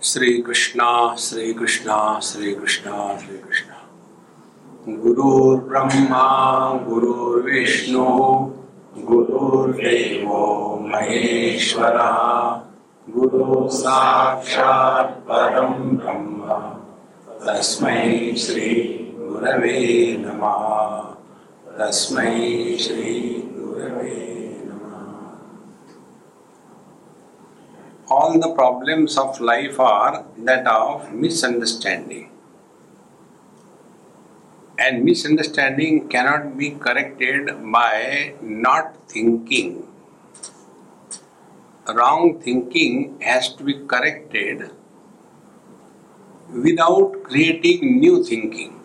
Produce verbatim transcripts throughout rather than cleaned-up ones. Shri Krishna, Shri Krishna, Shri Krishna, Shri Krishna. Guru Brahma, Guru Vishnu, Guru Devo Maheshwara, Guru Sakshat Param Brahma, Tasmai Shri Gurave Namah, Tasmai Shri Gurave Namah. All the problems of life are that of misunderstanding. And misunderstanding cannot be corrected by not thinking. Wrong thinking has to be corrected without creating new thinking.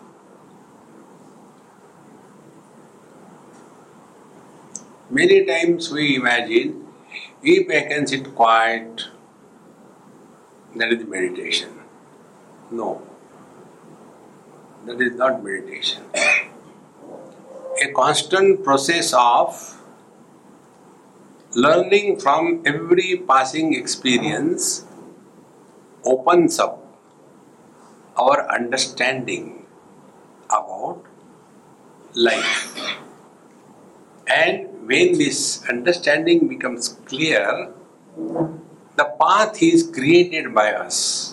Many times we imagine, if I can sit quiet, that is meditation. No. That is not meditation. A constant process of learning from every passing experience opens up our understanding about life. And when this understanding becomes clear, the path is created by us.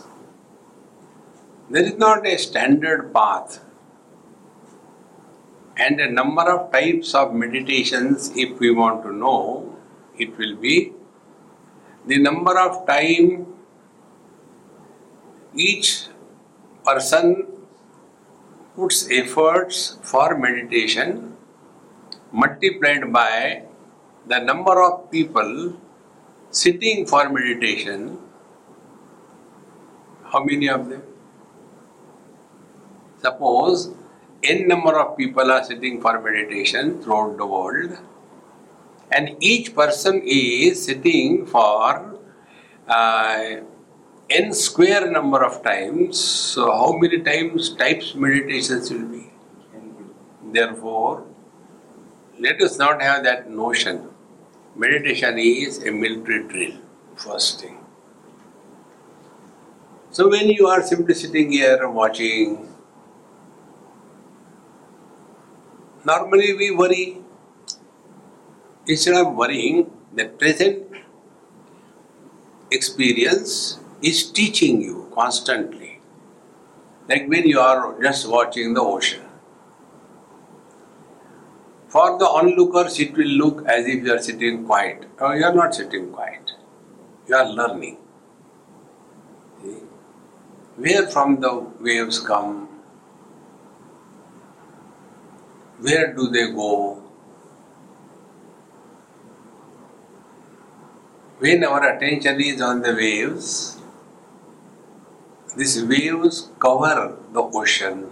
There is not a standard path, and a number of types of meditations. If we want to know, it will be the number of time each person puts efforts for meditation multiplied by the number of people sitting for meditation. How many of them? Suppose n number of people are sitting for meditation throughout the world, and each person is sitting for uh, n square number of times. So how many times types meditations will be? Therefore, let us not have that notion. Meditation is a military drill, first thing. So when you are simply sitting here watching, normally we worry. Instead of worrying, the present experience is teaching you constantly. Like when you are just watching the ocean. For the onlookers, it will look as if you are sitting quiet. Oh, you are not sitting quiet. You are learning. See? Where from the waves come? Where do they go? When our attention is on the waves, these waves cover the ocean.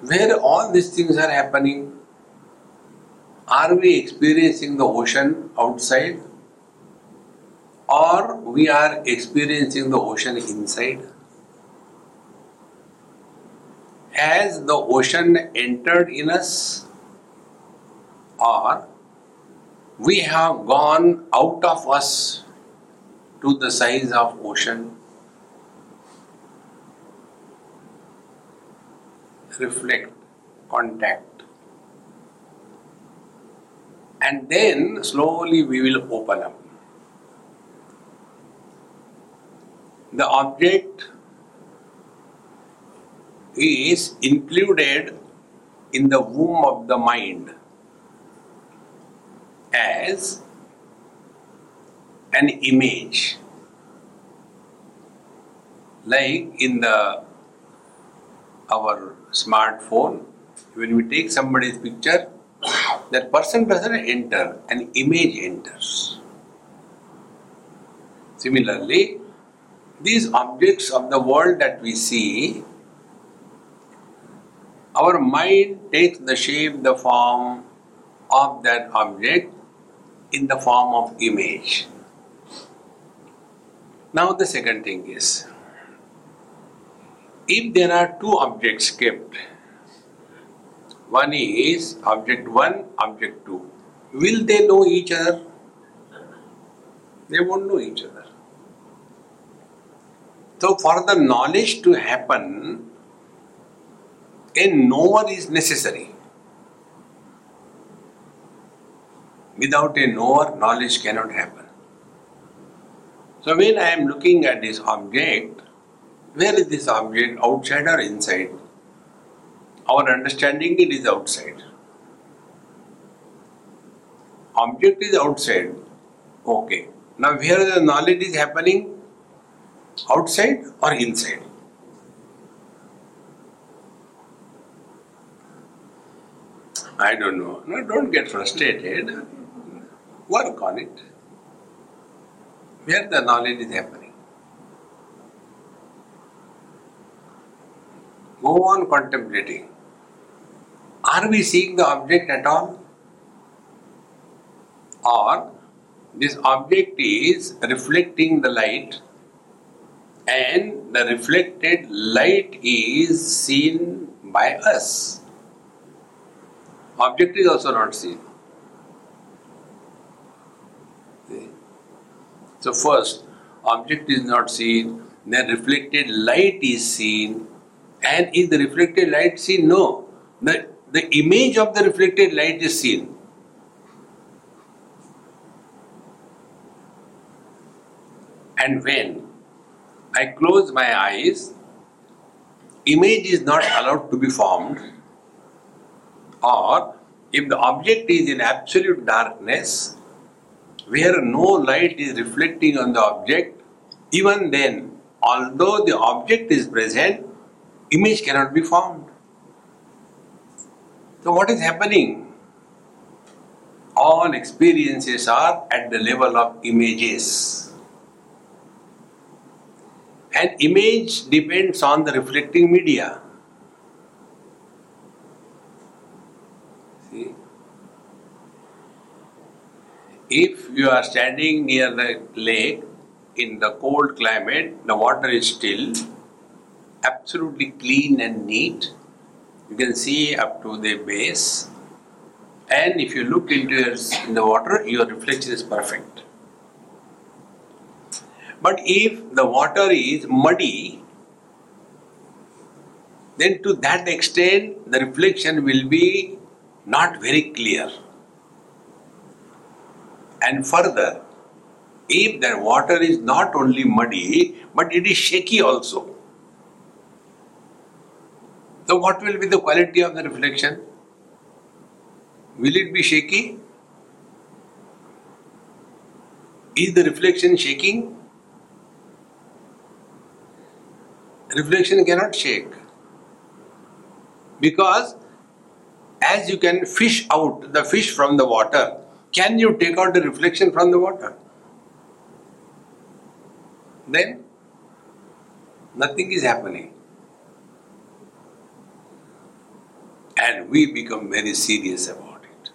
Where all these things are happening? Are we experiencing the ocean outside? Or we are experiencing the ocean inside? Has the ocean entered in us, or we have gone out of us to the size of ocean? Reflect, contact, and then slowly we will open up. The object is included in the womb of the mind as an image. Like in the our smartphone, when we take somebody's picture, that person doesn't enter, an image enters. Similarly, these objects of the world that we see, our mind takes the shape, the form of that object in the form of image. Now the second thing is, if there are two objects kept, one is object one, object two. Will they know each other? They won't know each other. So for the knowledge to happen, a knower is necessary. Without a knower, knowledge cannot happen. So when I am looking at this object, where is this object, outside or inside? Our understanding, it is outside. Object is outside. Okay. Now where the knowledge is happening? Outside or inside? I don't know. No, don't get frustrated. Work on it. Where the knowledge is happening. Go on contemplating. Are we seeing the object at all? Or this object is reflecting the light, and the reflected light is seen by us. Object is also not seen. See? So first, object is not seen, then reflected light is seen, and is the reflected light seen? No. The, the image of the reflected light is seen. And when I close my eyes, image is not allowed to be formed. Or if the object is in absolute darkness, where no light is reflecting on the object, even then, although the object is present, image cannot be formed. So what is happening? All experiences are at the level of images. And image depends on the reflecting media. If you are standing near the lake in the cold climate, the water is still, absolutely clean and neat. You can see up to the base. And if you look into your, in the water, your reflection is perfect. But if the water is muddy, then to that extent the reflection will be not very clear. And further, if the water is not only muddy, but it is shaky also. So what will be the quality of the reflection? Will it be shaky? Is the reflection shaking? Reflection cannot shake. Because as you can fish out the fish from the water, can you take out the reflection from the water? Then nothing is happening. And we become very serious about it.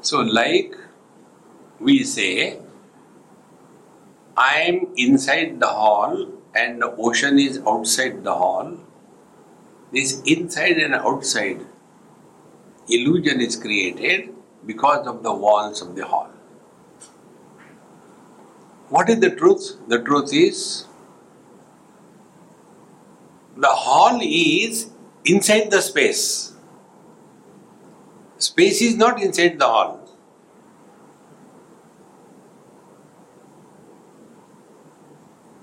So like we say, I am inside the hall and the ocean is outside the hall. This inside and outside illusion is created because of the walls of the hall. What is the truth? The truth is the hall is inside the space. Space is not inside the hall.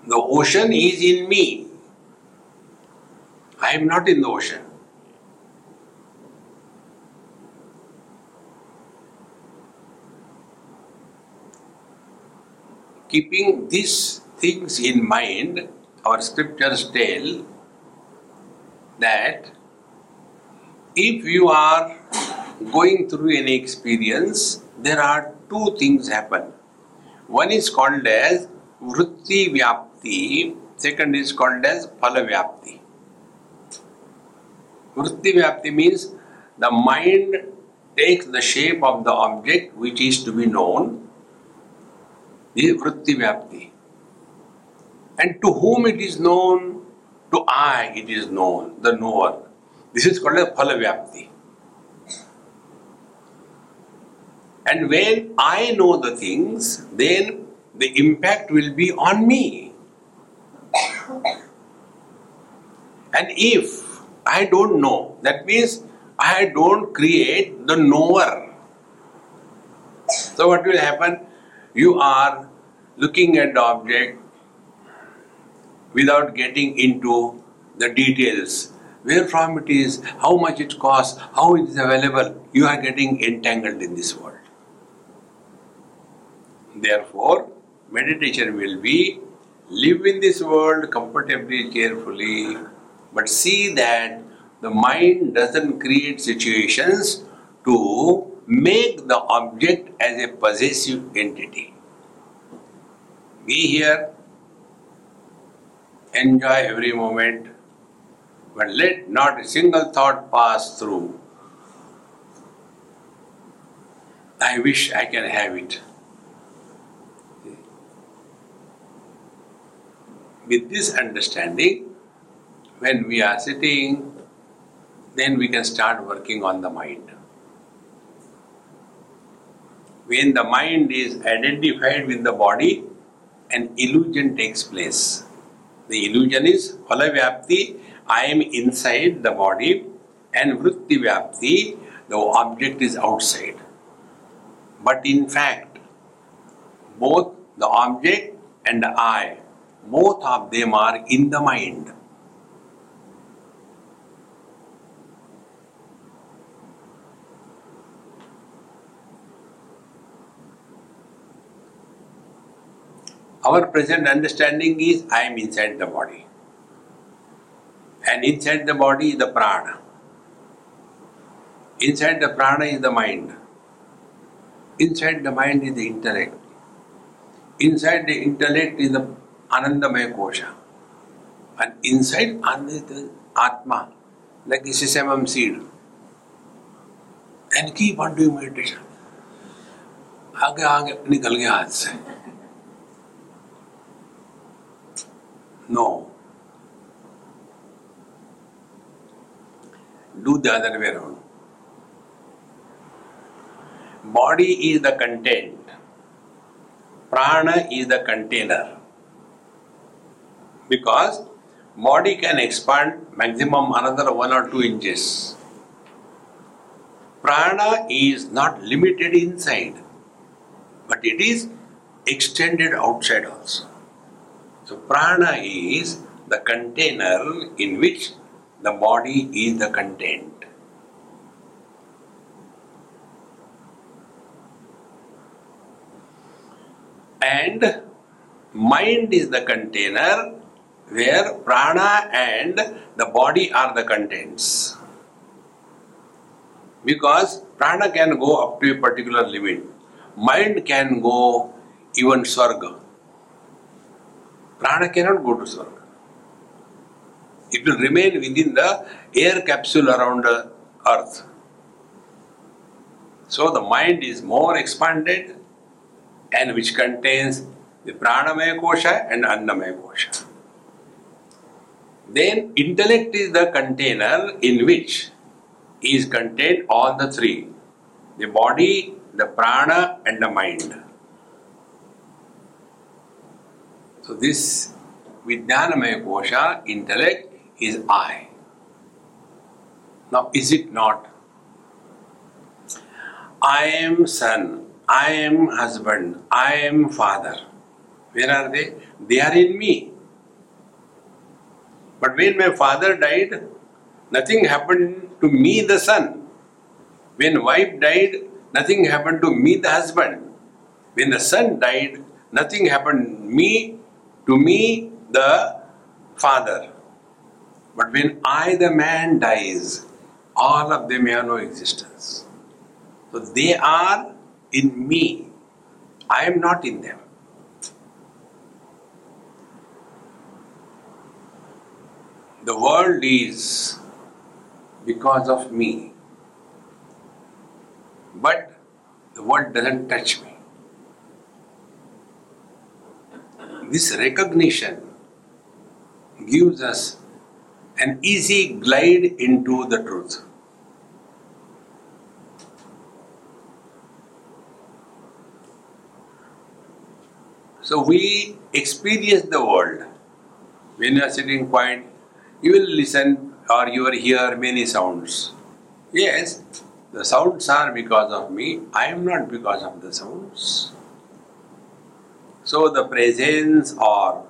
The ocean is in me. I am not in the ocean. Keeping these things in mind, our scriptures tell that if you are going through any experience, there are two things happen. One is called as Vritti Vyapti. Second is called as Phala Vyapti. Vritti Vyapti means the mind takes the shape of the object which is to be known. This is Vritti Vyapti. And to whom it is known, to I it is known, the knower. This is called as Phala Vyapti. And when I know the things, then the impact will be on me. And if I don't know, that means I don't create the knower. So what will happen? You are looking at the object without getting into the details. Where from it is, how much it costs, how it is available. You are getting entangled in this world. Therefore, meditation will be, live in this world comfortably, carefully, but see that the mind doesn't create situations to make the object as a possessive entity. Be here, enjoy every moment, but let not a single thought pass through. I wish I can have it. With this understanding, when we are sitting, then we can start working on the mind. When the mind is identified with the body, an illusion takes place. The illusion is Phala Vyapti, I am inside the body, and Vritti Vyapti, the object is outside. But in fact, both the object and the I, both of them are in the mind. Our present understanding is I am inside the body. And inside the body is the prana. Inside the prana is the mind. Inside the mind is the intellect. Inside the intellect is the anandamaya kosha, and inside anandamaya atma, like a sesamum seed, and keep on doing meditation. Aage aage nikal gaya haath se. No, do the other way around. Body is the content, prana is the container. Because body can expand maximum another one or two inches. Prana is not limited inside, but it is extended outside also. So prana is the container in which the body is the content. And mind is the container, where prana and the body are the contents. Because prana can go up to a particular limit. Mind can go even swarga. Prana cannot go to swarga. It will remain within the air capsule around the earth. So the mind is more expanded, and which contains the pranamaya kosha and annamaya kosha. Then intellect is the container in which is contained all the three, the body, the prana and the mind. So this Vidyanamaya Kosha, intellect, is I. Now is it not? I am son, I am husband, I am father. Where are they? They are in me. But when my father died, nothing happened to me, the son. When wife died, nothing happened to me, the husband. When the son died, nothing happened me to me, the father. But when I, the man, dies, all of them have no existence. So they are in me. I am not in them. The world is because of me, but the world doesn't touch me. This recognition gives us an easy glide into the truth. So we experience the world. When you are sitting quiet, you will listen or you will hear many sounds. Yes, the sounds are because of me, I am not because of the sounds. So the presence or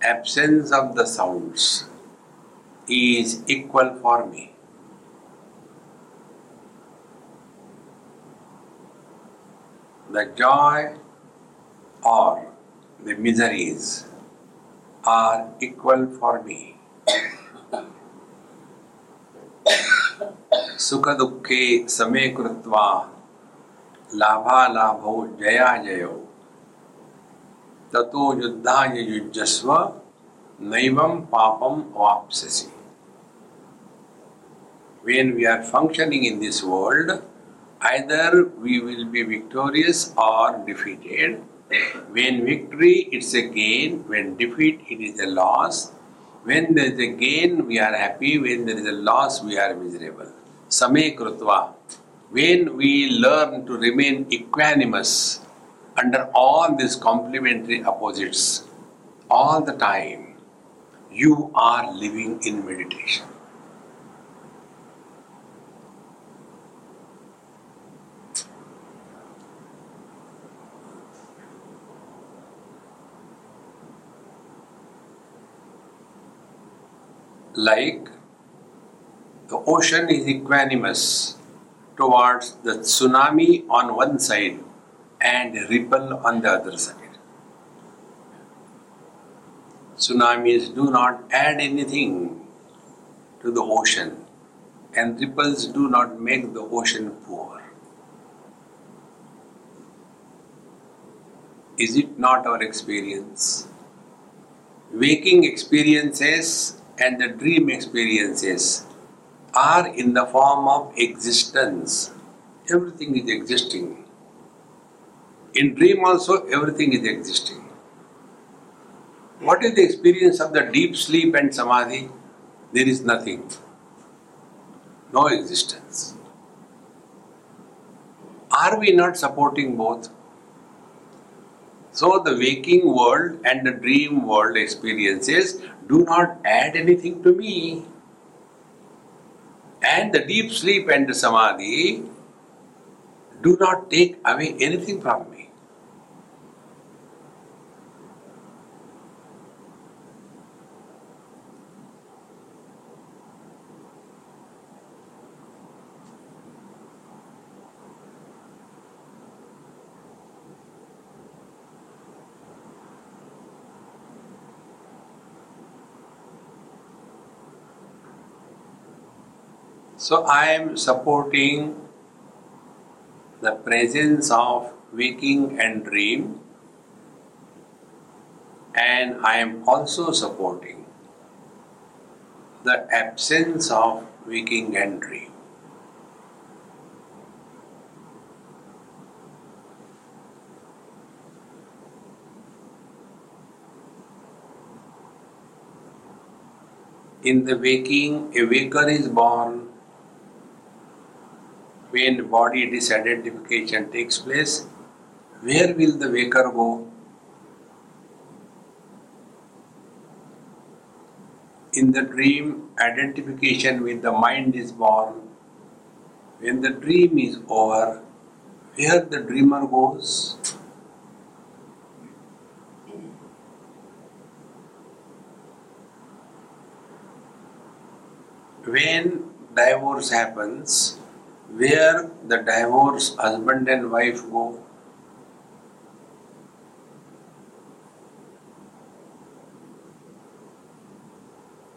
absence of the sounds is equal for me. The joy or the miseries are equal for me. Sukha dukhe samah krutva labha labhau jaya jayau, tato yuddhāya yujjasvā, naivam pāpam vāpsasi. When we are functioning in this world, either we will be victorious or defeated. When victory, it's a gain. When defeat, it is a loss. When there is a gain, we are happy. When there is a loss, we are miserable. Sameh krutva. When we learn to remain equanimous under all these complementary opposites, all the time, you are living in meditation. Like the ocean is equanimous towards the tsunami on one side and ripple on the other side. Tsunamis do not add anything to the ocean, and ripples do not make the ocean poor. Is it not our experience? Waking experiences and the dream experiences are in the form of existence. Everything is existing. In dream also, everything is existing. What is the experience of the deep sleep and samadhi? There is nothing. No existence. Are we not supporting both? So the waking world and the dream world experiences do not add anything to me. And the deep sleep and the samadhi do not take away anything from me. So I am supporting the presence of waking and dream, and I am also supporting the absence of waking and dream. In the waking, a waker is born. When body disidentification takes place, where will the waker go? In the dream, identification with the mind is born. When the dream is over, where the dreamer goes? When divorce happens, where the divorced husband and wife go?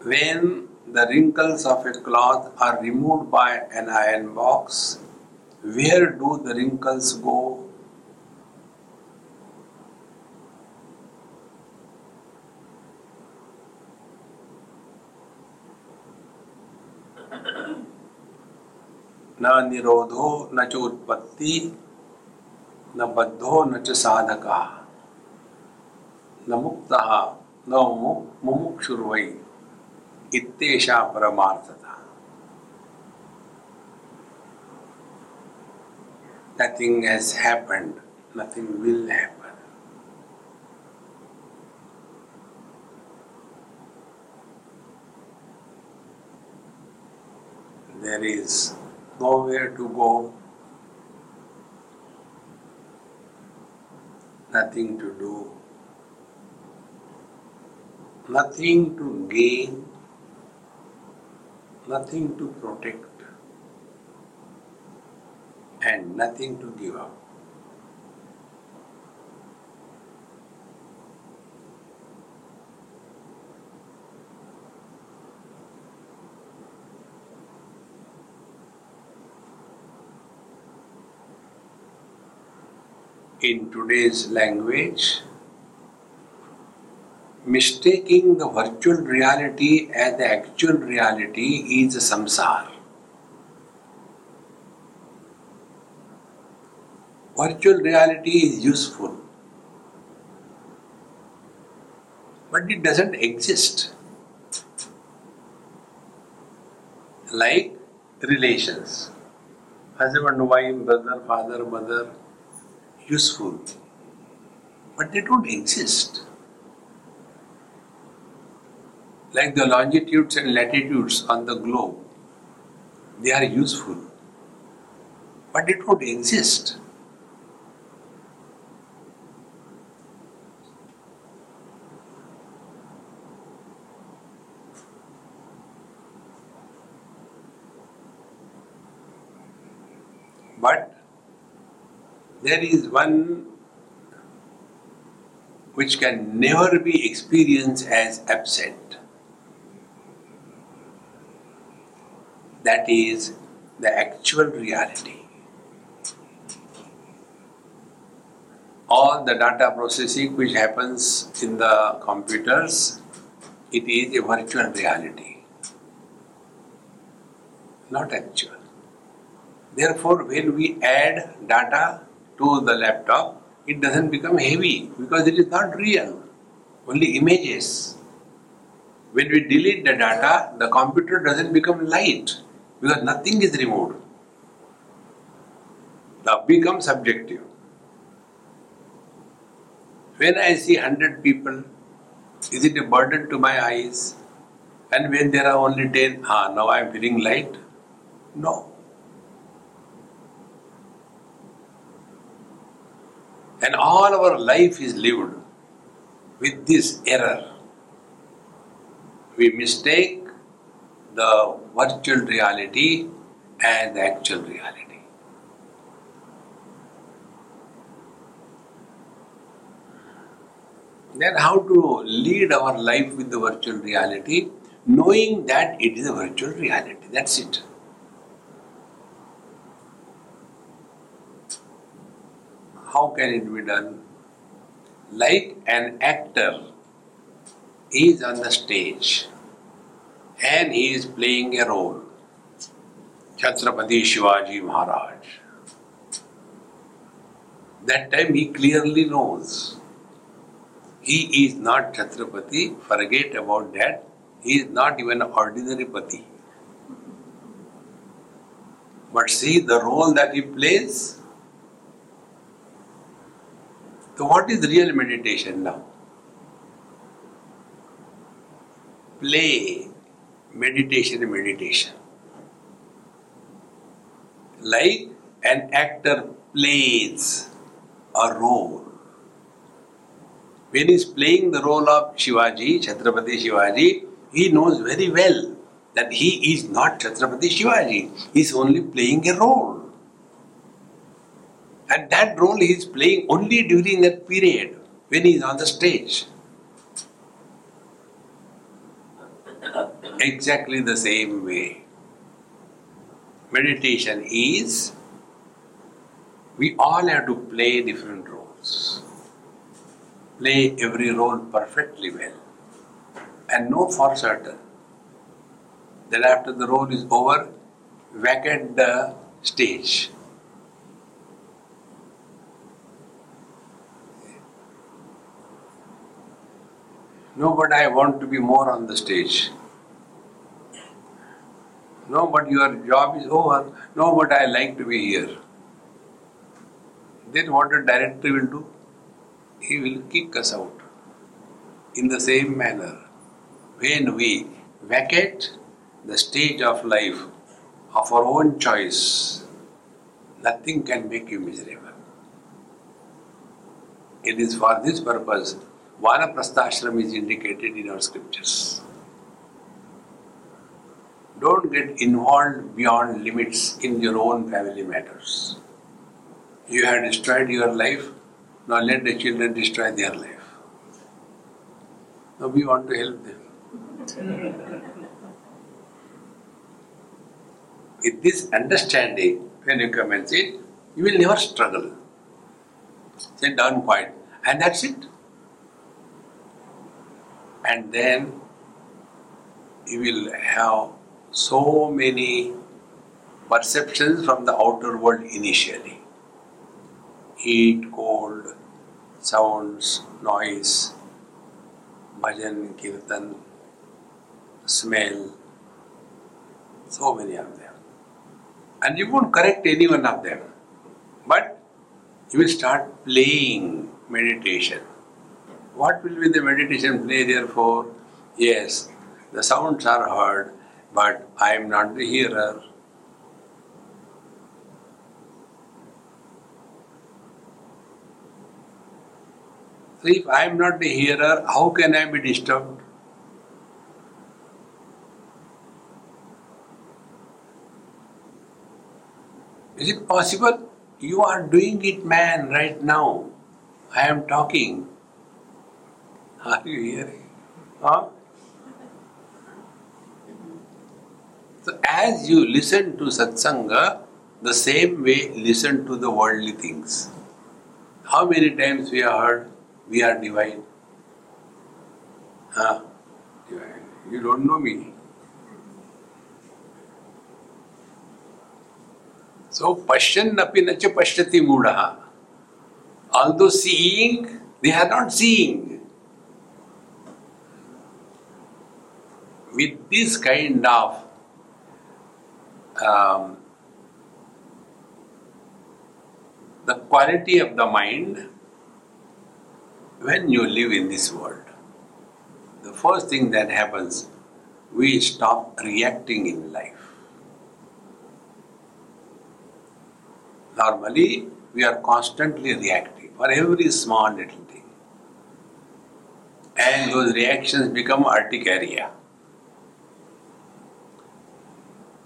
When the wrinkles of a cloth are removed by an iron box, where do the wrinkles go? Na nirodho na cha utpatti, na baddho na cha sadhaka, na muktaha na mukta mumukshurvai ittesha paramarthata. Nothing has happened, nothing will happen. There is nowhere to go, nothing to do, nothing to gain, nothing to protect, and nothing to give up. In today's language, mistaking the virtual reality as the actual reality is samsara. Virtual reality is useful, but it doesn't exist. Like relations, husband, wife, brother, father, mother. Useful, but they don't exist. Like the longitudes and latitudes on the globe, they are useful, but they don't exist. But there is one which can never be experienced as absent. That is the actual reality. All the data processing which happens in the computers, it is a virtual reality, not actual. Therefore, when we add data to the laptop, it doesn't become heavy because it is not real, only images. When we delete the data, the computer doesn't become light because nothing is removed. Now becomes subjective. When I see one hundred people, is it a burden to my eyes? And when there are only ten, ah, now I am feeling light? No. And all our life is lived with this error. We mistake the virtual reality and the actual reality. Then how to lead our life with the virtual reality, knowing that it is a virtual reality. That's it. How can it be done? Like an actor is on the stage and he is playing a role. Chhatrapati Shivaji Maharaj. That time he clearly knows he is not Chhatrapati, forget about that, he is not even an ordinary Pati. But see the role that he plays. So what is real meditation now? Play, meditation, meditation. Like an actor plays a role. When he is playing the role of Shivaji, Chhatrapati Shivaji, he knows very well that he is not Chhatrapati Shivaji. He is only playing a role. And that role he is playing only during that period when he is on the stage. Exactly the same way. Meditation is, we all have to play different roles. Play every role perfectly well and know for certain that after the role is over, vacate the stage. No, but I want to be more on the stage. No, but your job is over. No, but I like to be here. Then what the director will do? He will kick us out. In the same manner, when we vacate the stage of life of our own choice, nothing can make you miserable. It is for this purpose Vāna prasthashram is indicated in our scriptures. Don't get involved beyond limits in your own family matters. You have destroyed your life, now let the children destroy their life. Now we want to help them. With this understanding, when you come and sit, you will never struggle. Sit down quiet, and that's it. And then you will have so many perceptions from the outer world initially. Heat, cold, sounds, noise, bhajan, kirtan, smell, so many of them. And you won't correct any one of them, but you will start playing meditation. What will be the meditation play therefore? Yes, the sounds are heard, but I am not the hearer. So if I am not the hearer, how can I be disturbed? Is it possible? You are doing it, man, right now. I am talking. Are you hearing? Huh? So as you listen to satsanga, the same way listen to the worldly things. How many times we have heard, we are divine? Huh? Divine. You don't know me. So, pasyanapinacha pashyati mudaha. Although seeing, they are not seeing. With this kind of um, the quality of the mind, when you live in this world, the first thing that happens, we stop reacting in life. Normally, we are constantly reacting for every small little thing. And those reactions become urticaria.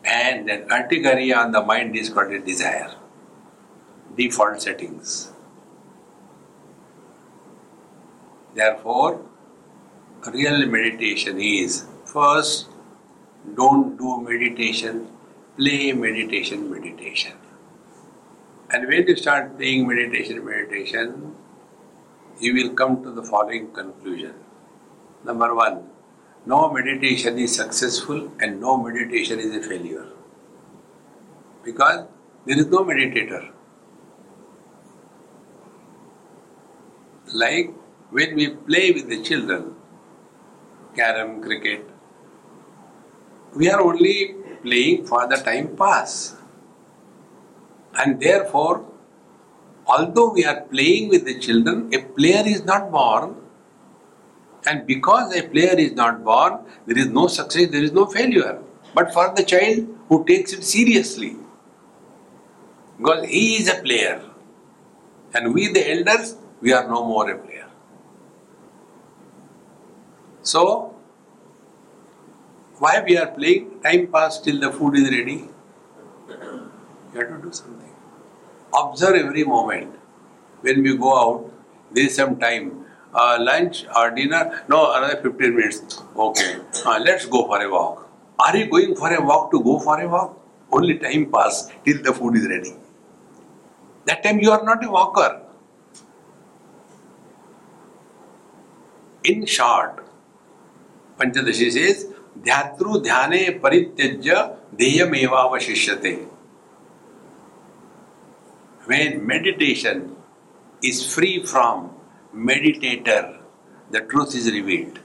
And that urticaria on the mind is called a desire. Default settings. Therefore, real meditation is, first, don't do meditation, play meditation, meditation. And when you start playing meditation, meditation, you will come to the following conclusion. Number one, no meditation is successful and no meditation is a failure. Because there is no meditator. Like when we play with the children, carom, cricket, we are only playing for the time pass. And therefore, although we are playing with the children, a player is not born. And because a player is not born, there is no success, there is no failure. But for the child who takes it seriously, because he is a player. And we the elders, we are no more a player. So, why we are playing? Time passed till the food is ready. You have to do something. Observe every moment. When we go out, there is some time. Uh, lunch or dinner? No, another fifteen minutes. Okay, uh, let's go for a walk. Are you going for a walk to go for a walk? Only time pass till the food is ready. That time you are not a walker. In short, Panchadashi says, Dhyatru Dhyane Parityajya Deya Mevavashishyate. When meditation is free from meditator, the truth is revealed.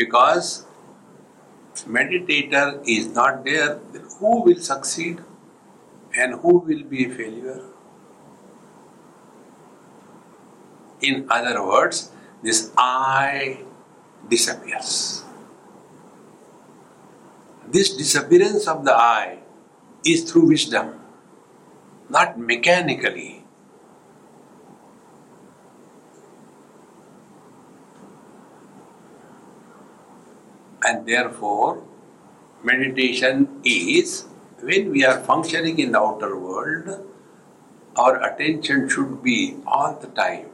Because meditator is not there, then who will succeed and who will be a failure? In other words, this I disappears. This disappearance of the I is through wisdom, not mechanically. And therefore, meditation is when we are functioning in the outer world, our attention should be all the time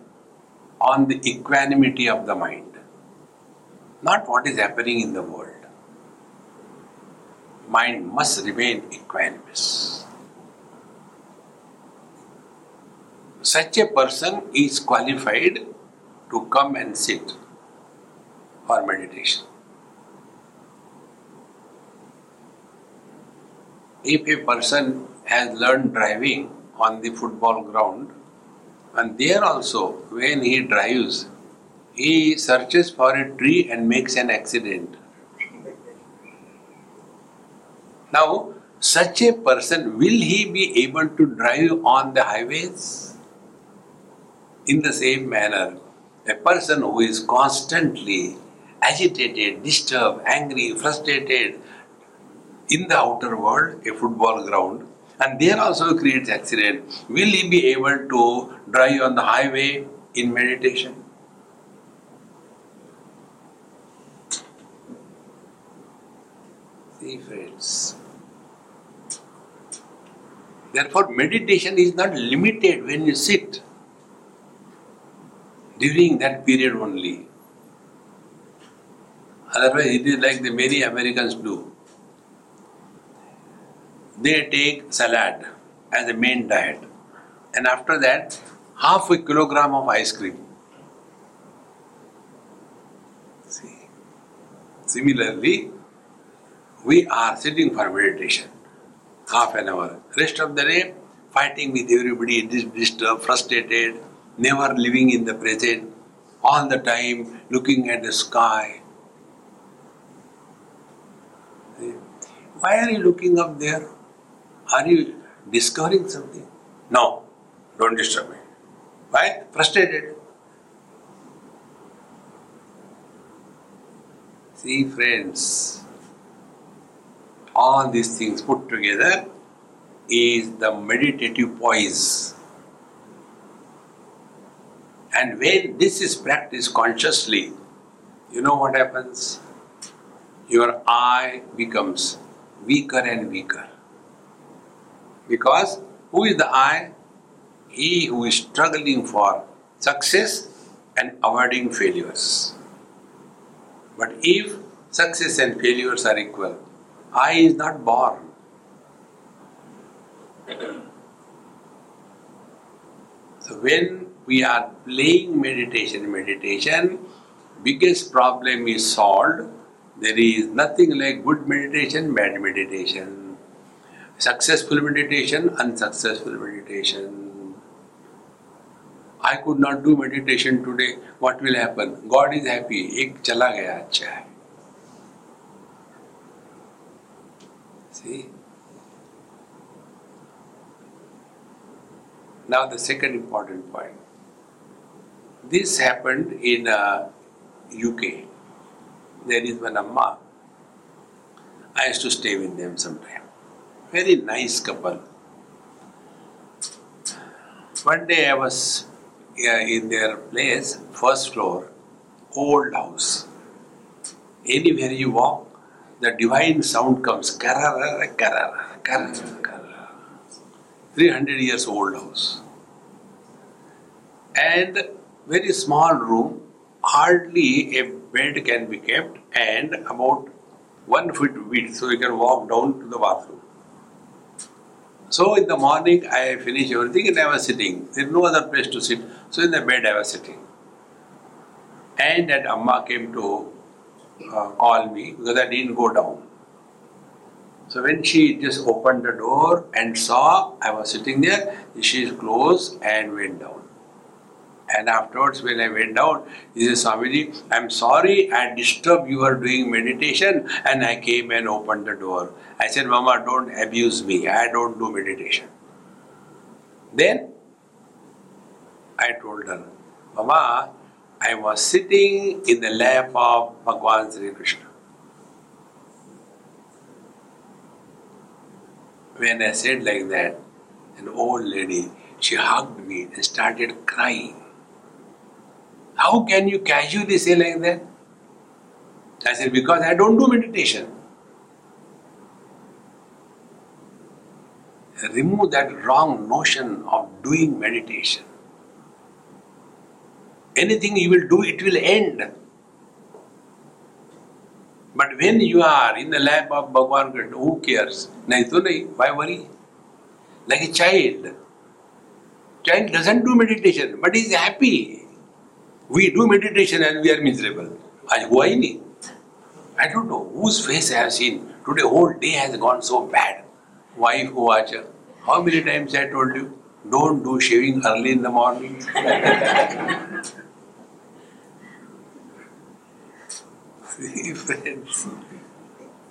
on the equanimity of the mind, not what is happening in the world. Mind must remain equanimous. Such a person is qualified to come and sit for meditation. If a person has learned driving on the football ground, and there also when he drives, he searches for a tree and makes an accident. Now, such a person, will he be able to drive on the highways? In the same manner, a person who is constantly agitated, disturbed, angry, frustrated in the outer world, a football ground, and there also creates accident, will he be able to drive on the highway in meditation? See, friends. Therefore, meditation is not limited when you sit, during that period only. Otherwise, it is like the many Americans do. They take salad as a main diet, and after that, half a kilogram of ice cream. See. Similarly, we are sitting for meditation, half an hour. Rest of the day, fighting with everybody, disturbed, frustrated, never living in the present, all the time looking at the sky. Why are you looking up there? Are you discovering something? No, don't disturb me. Why? Frustrated. See, friends, all these things put together is the meditative poise. And when this is practiced consciously, you know what happens? Your I becomes weaker and weaker. Because who is the I? He who is struggling for success and avoiding failures. But if success and failures are equal, I is not born. So when we are playing meditation, meditation, biggest problem is solved. There is nothing like good meditation, bad meditation. Successful meditation, unsuccessful meditation. I could not do meditation today. What will happen? God is happy. Ek chala gaya, acha hai. See? Now the second important point. This happened in uh, U K. There is one Amma. I used to stay with them sometime. Very nice couple. One day I was yeah, in their place, first floor, old house. Anywhere you walk, the divine sound comes. Karara, karara, karara, karara. three hundred years old house. And very small room, hardly a bed can be kept, and about one foot width, so you can walk down to the bathroom. So in the morning I finished everything and I was sitting. There was no other place to sit. So in the bed I was sitting. And that Amma came to uh, call me because I didn't go down. So when she just opened the door and saw I was sitting there, she closed and went down. And afterwards when I went down, he said, Swamiji, I am sorry I disturbed you were doing meditation and I came and opened the door. I said, Mama, don't abuse me. I don't do meditation. Then I told her, Mama, I was sitting in the lap of Bhagwan Sri Krishna. When I said like that, an old lady, she hugged me and started crying. How can you casually say like that? I said, because I don't do meditation. Remove that wrong notion of doing meditation. Anything you will do, it will end. But when you are in the lap of Bhagwan Krishna, who cares? Why worry? Like a child. Child doesn't do meditation, but is happy. We do meditation and we are miserable. I don't know whose face I have seen. Today whole day has gone so bad. Wife Uvacha, how many times I told you, don't do shaving early in the morning. See, friends,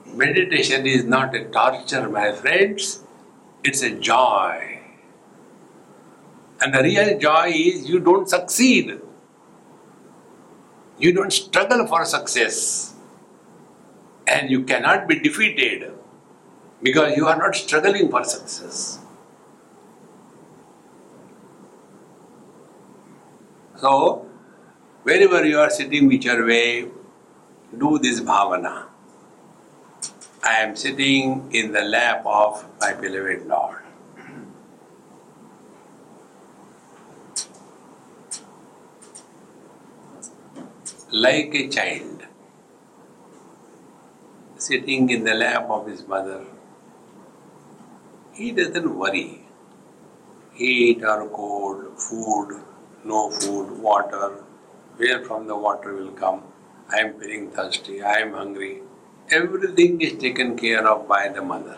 meditation is not a torture, my friends. It's a joy. And the real joy is you don't succeed. You don't struggle for success. And you cannot be defeated because you are not struggling for success. So, wherever you are sitting, whichever way, do this bhavana. I am sitting in the lap of my beloved Lord. Like a child, sitting in the lap of his mother, he doesn't worry. Heat or cold, food, no food, water, where from the water will come. I am feeling thirsty, I am hungry. Everything is taken care of by the mother.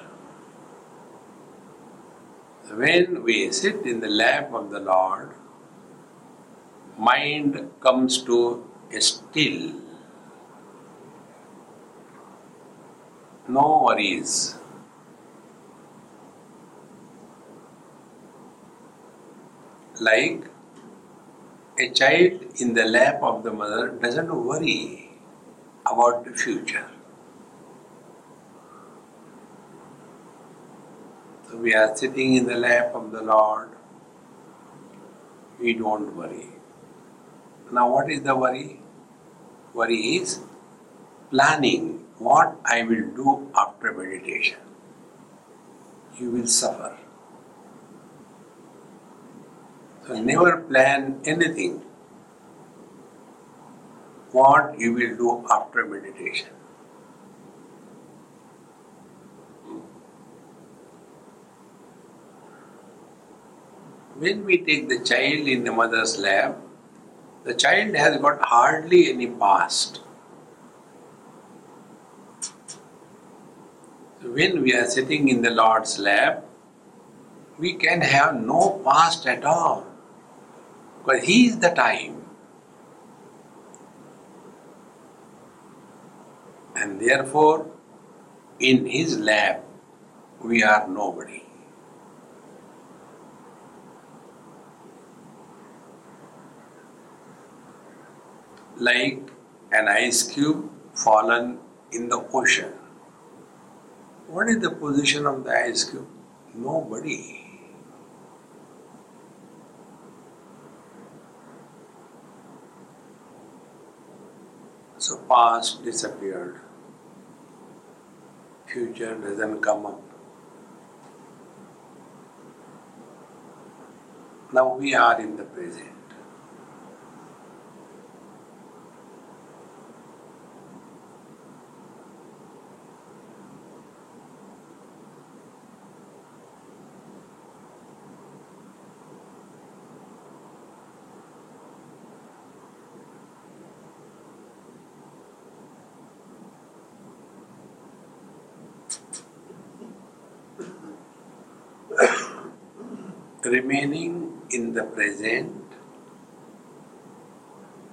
When we sit in the lap of the Lord, mind comes to a still. No worries. Like a child in the lap of the mother doesn't worry about the future. So we are sitting in the lap of the Lord. We don't worry. Now what is the worry? Worry is planning what I will do after meditation. You will suffer. So never plan anything, what you will do after meditation. When we take the child in the mother's lap, the child has got hardly any past. So when we are sitting in the Lord's lap, we can have no past at all. But He is the time. And therefore, in His lap, we are nobody. Like an ice cube fallen in the ocean. What is the position of the ice cube? Nobody. So past disappeared, future doesn't come up. Now we are in the present. Remaining in the present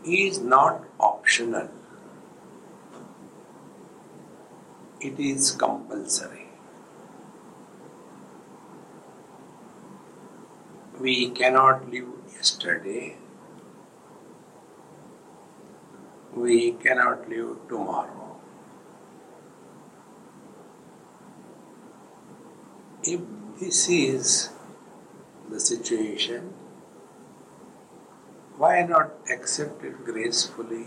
is not optional. It is compulsory. We cannot live yesterday. We cannot live tomorrow. If this is the situation, why not accept it gracefully?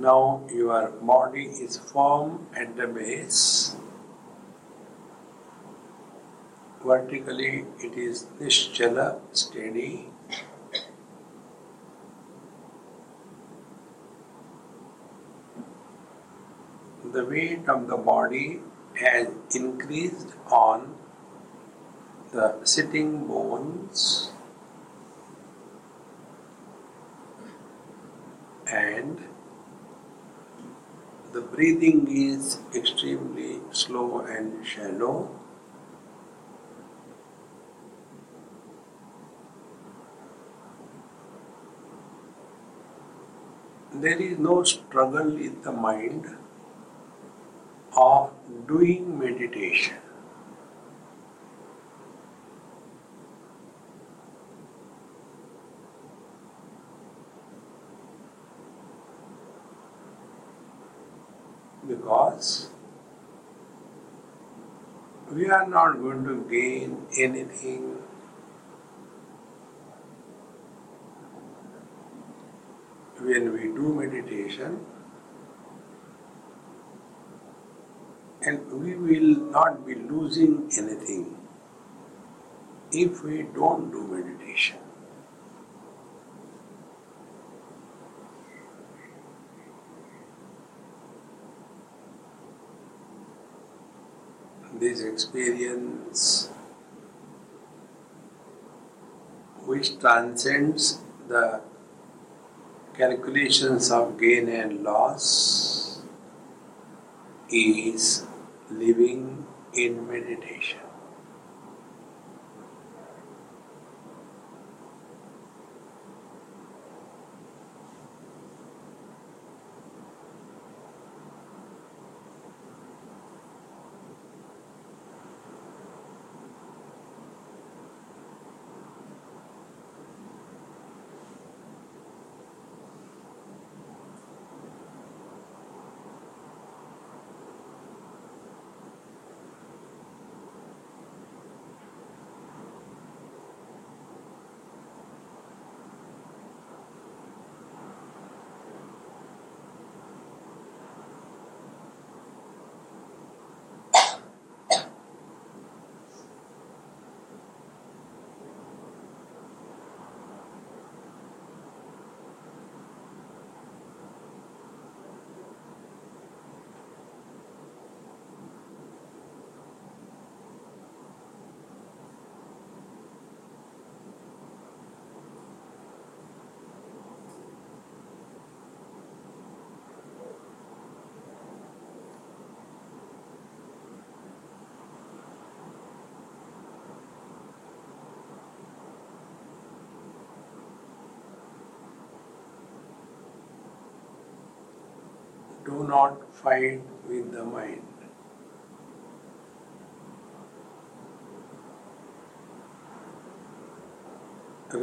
Now your body is firm at the base. Vertically it is nischala, steady. The weight of the body has increased on the sitting bones and the breathing is extremely slow and shallow. There is no struggle in the mind of doing meditation. Because we are not going to gain anything when we do meditation, and we will not be losing anything if we don't do meditation. This experience which transcends the calculations of gain and loss is living in meditation. do not fight with the mind.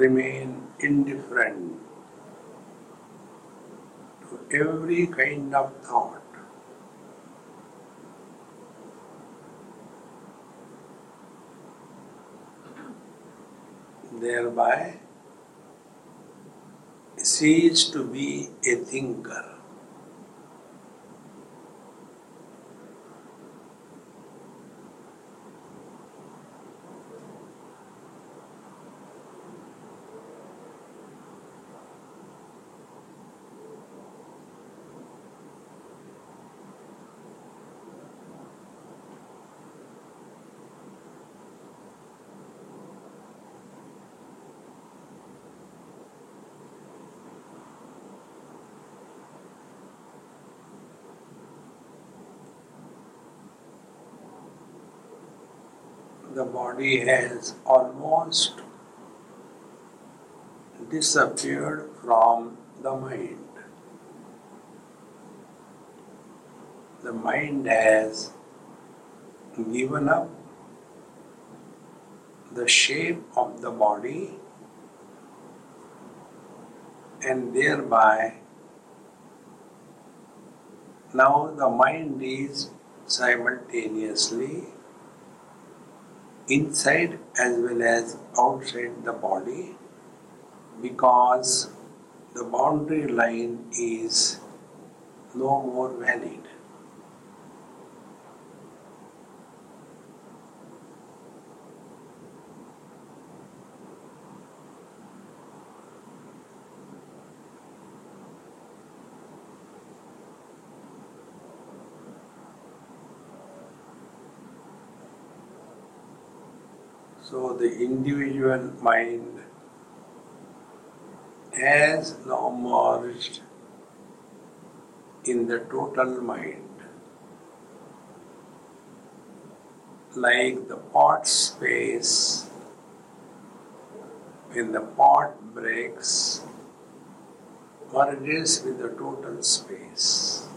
Remain indifferent to every kind of thought. Thereby cease to be a thinker. The body has almost disappeared from the mind. The mind has given up the shape of the body and thereby now the mind is simultaneously inside as well as outside the body, because the boundary line is no more valid. So the individual mind has now merged in the total mind, like the pot space. When the pot breaks, merges with the total space.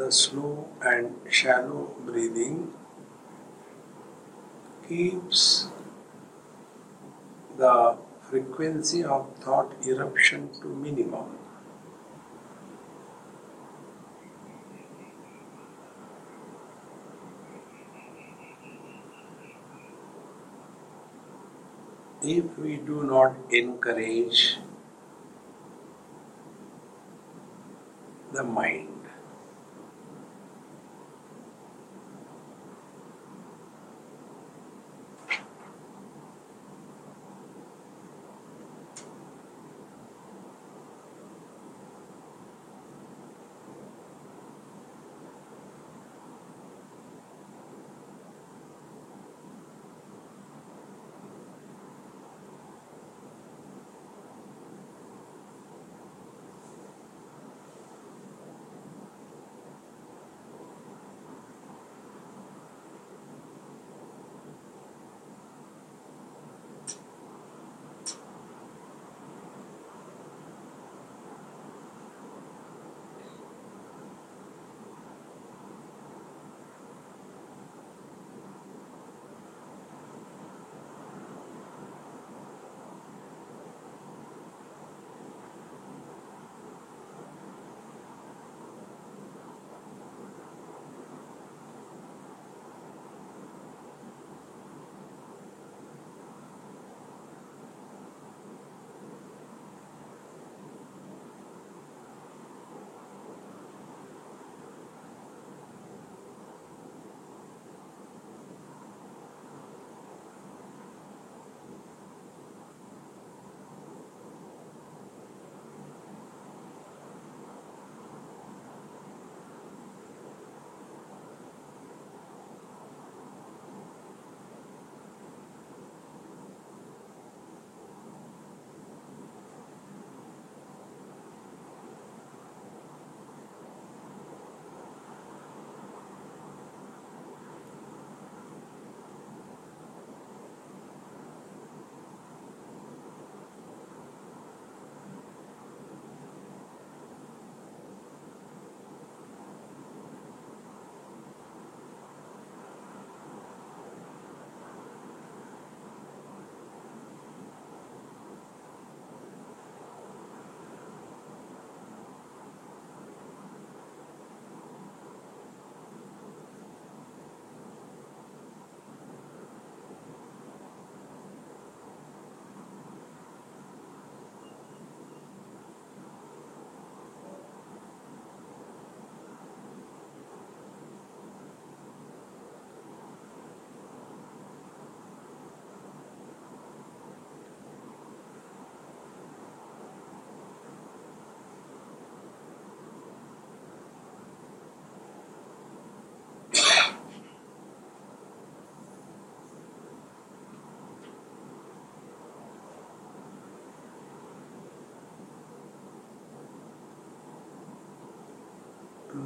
The slow and shallow breathing keeps the frequency of thought eruption to minimum. if we do not encourage the mind,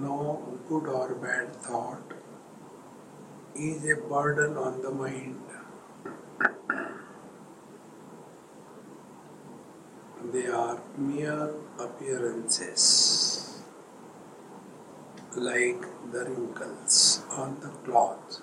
no good or bad thought is a burden on the mind. They are mere appearances, like the wrinkles on the cloth.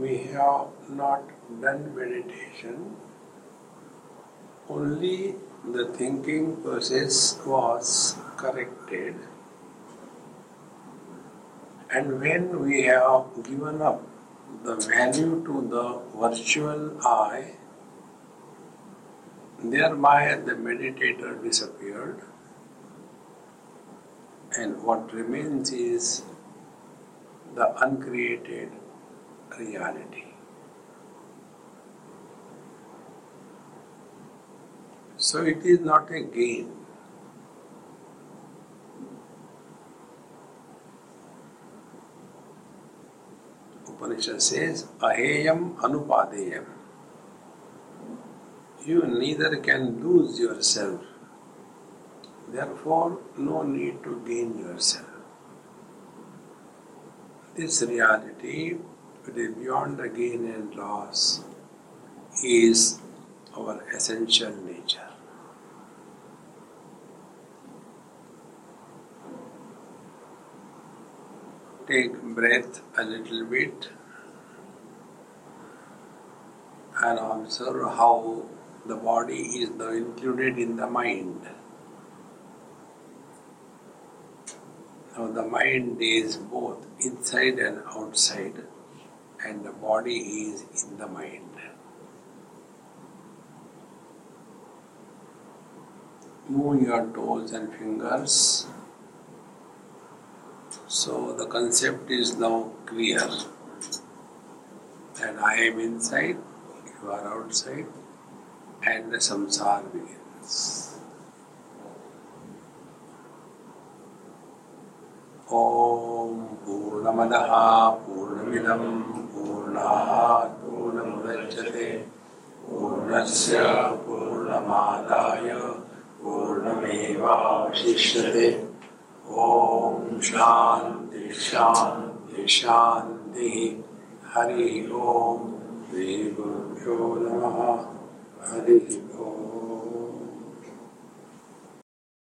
we have not done meditation, only the thinking process was corrected. And when we have given up the value to the virtual I, thereby the meditator disappeared, and what remains is the uncreated reality. So it is not a game. Upanishad says, Aheyam Anupadeyam. You neither can lose yourself, therefore no need to gain yourself. This reality, which is beyond the gain and loss, is our essential nature. Take breath a little bit and observe how the body is now included in the mind. Now the mind is both inside and outside, and the body is in the mind. Move your toes and fingers. So the concept is now clear that I am inside, you are outside, and the samsara begins. Om Purnamadaha Purnamidam Purnahat Purnamudachyate Purnasya Purnamadaya Purnameva Vashishyate. Om Shanti Shanti Shanti. Hari Om. Devo Maheshwara. Hari Om.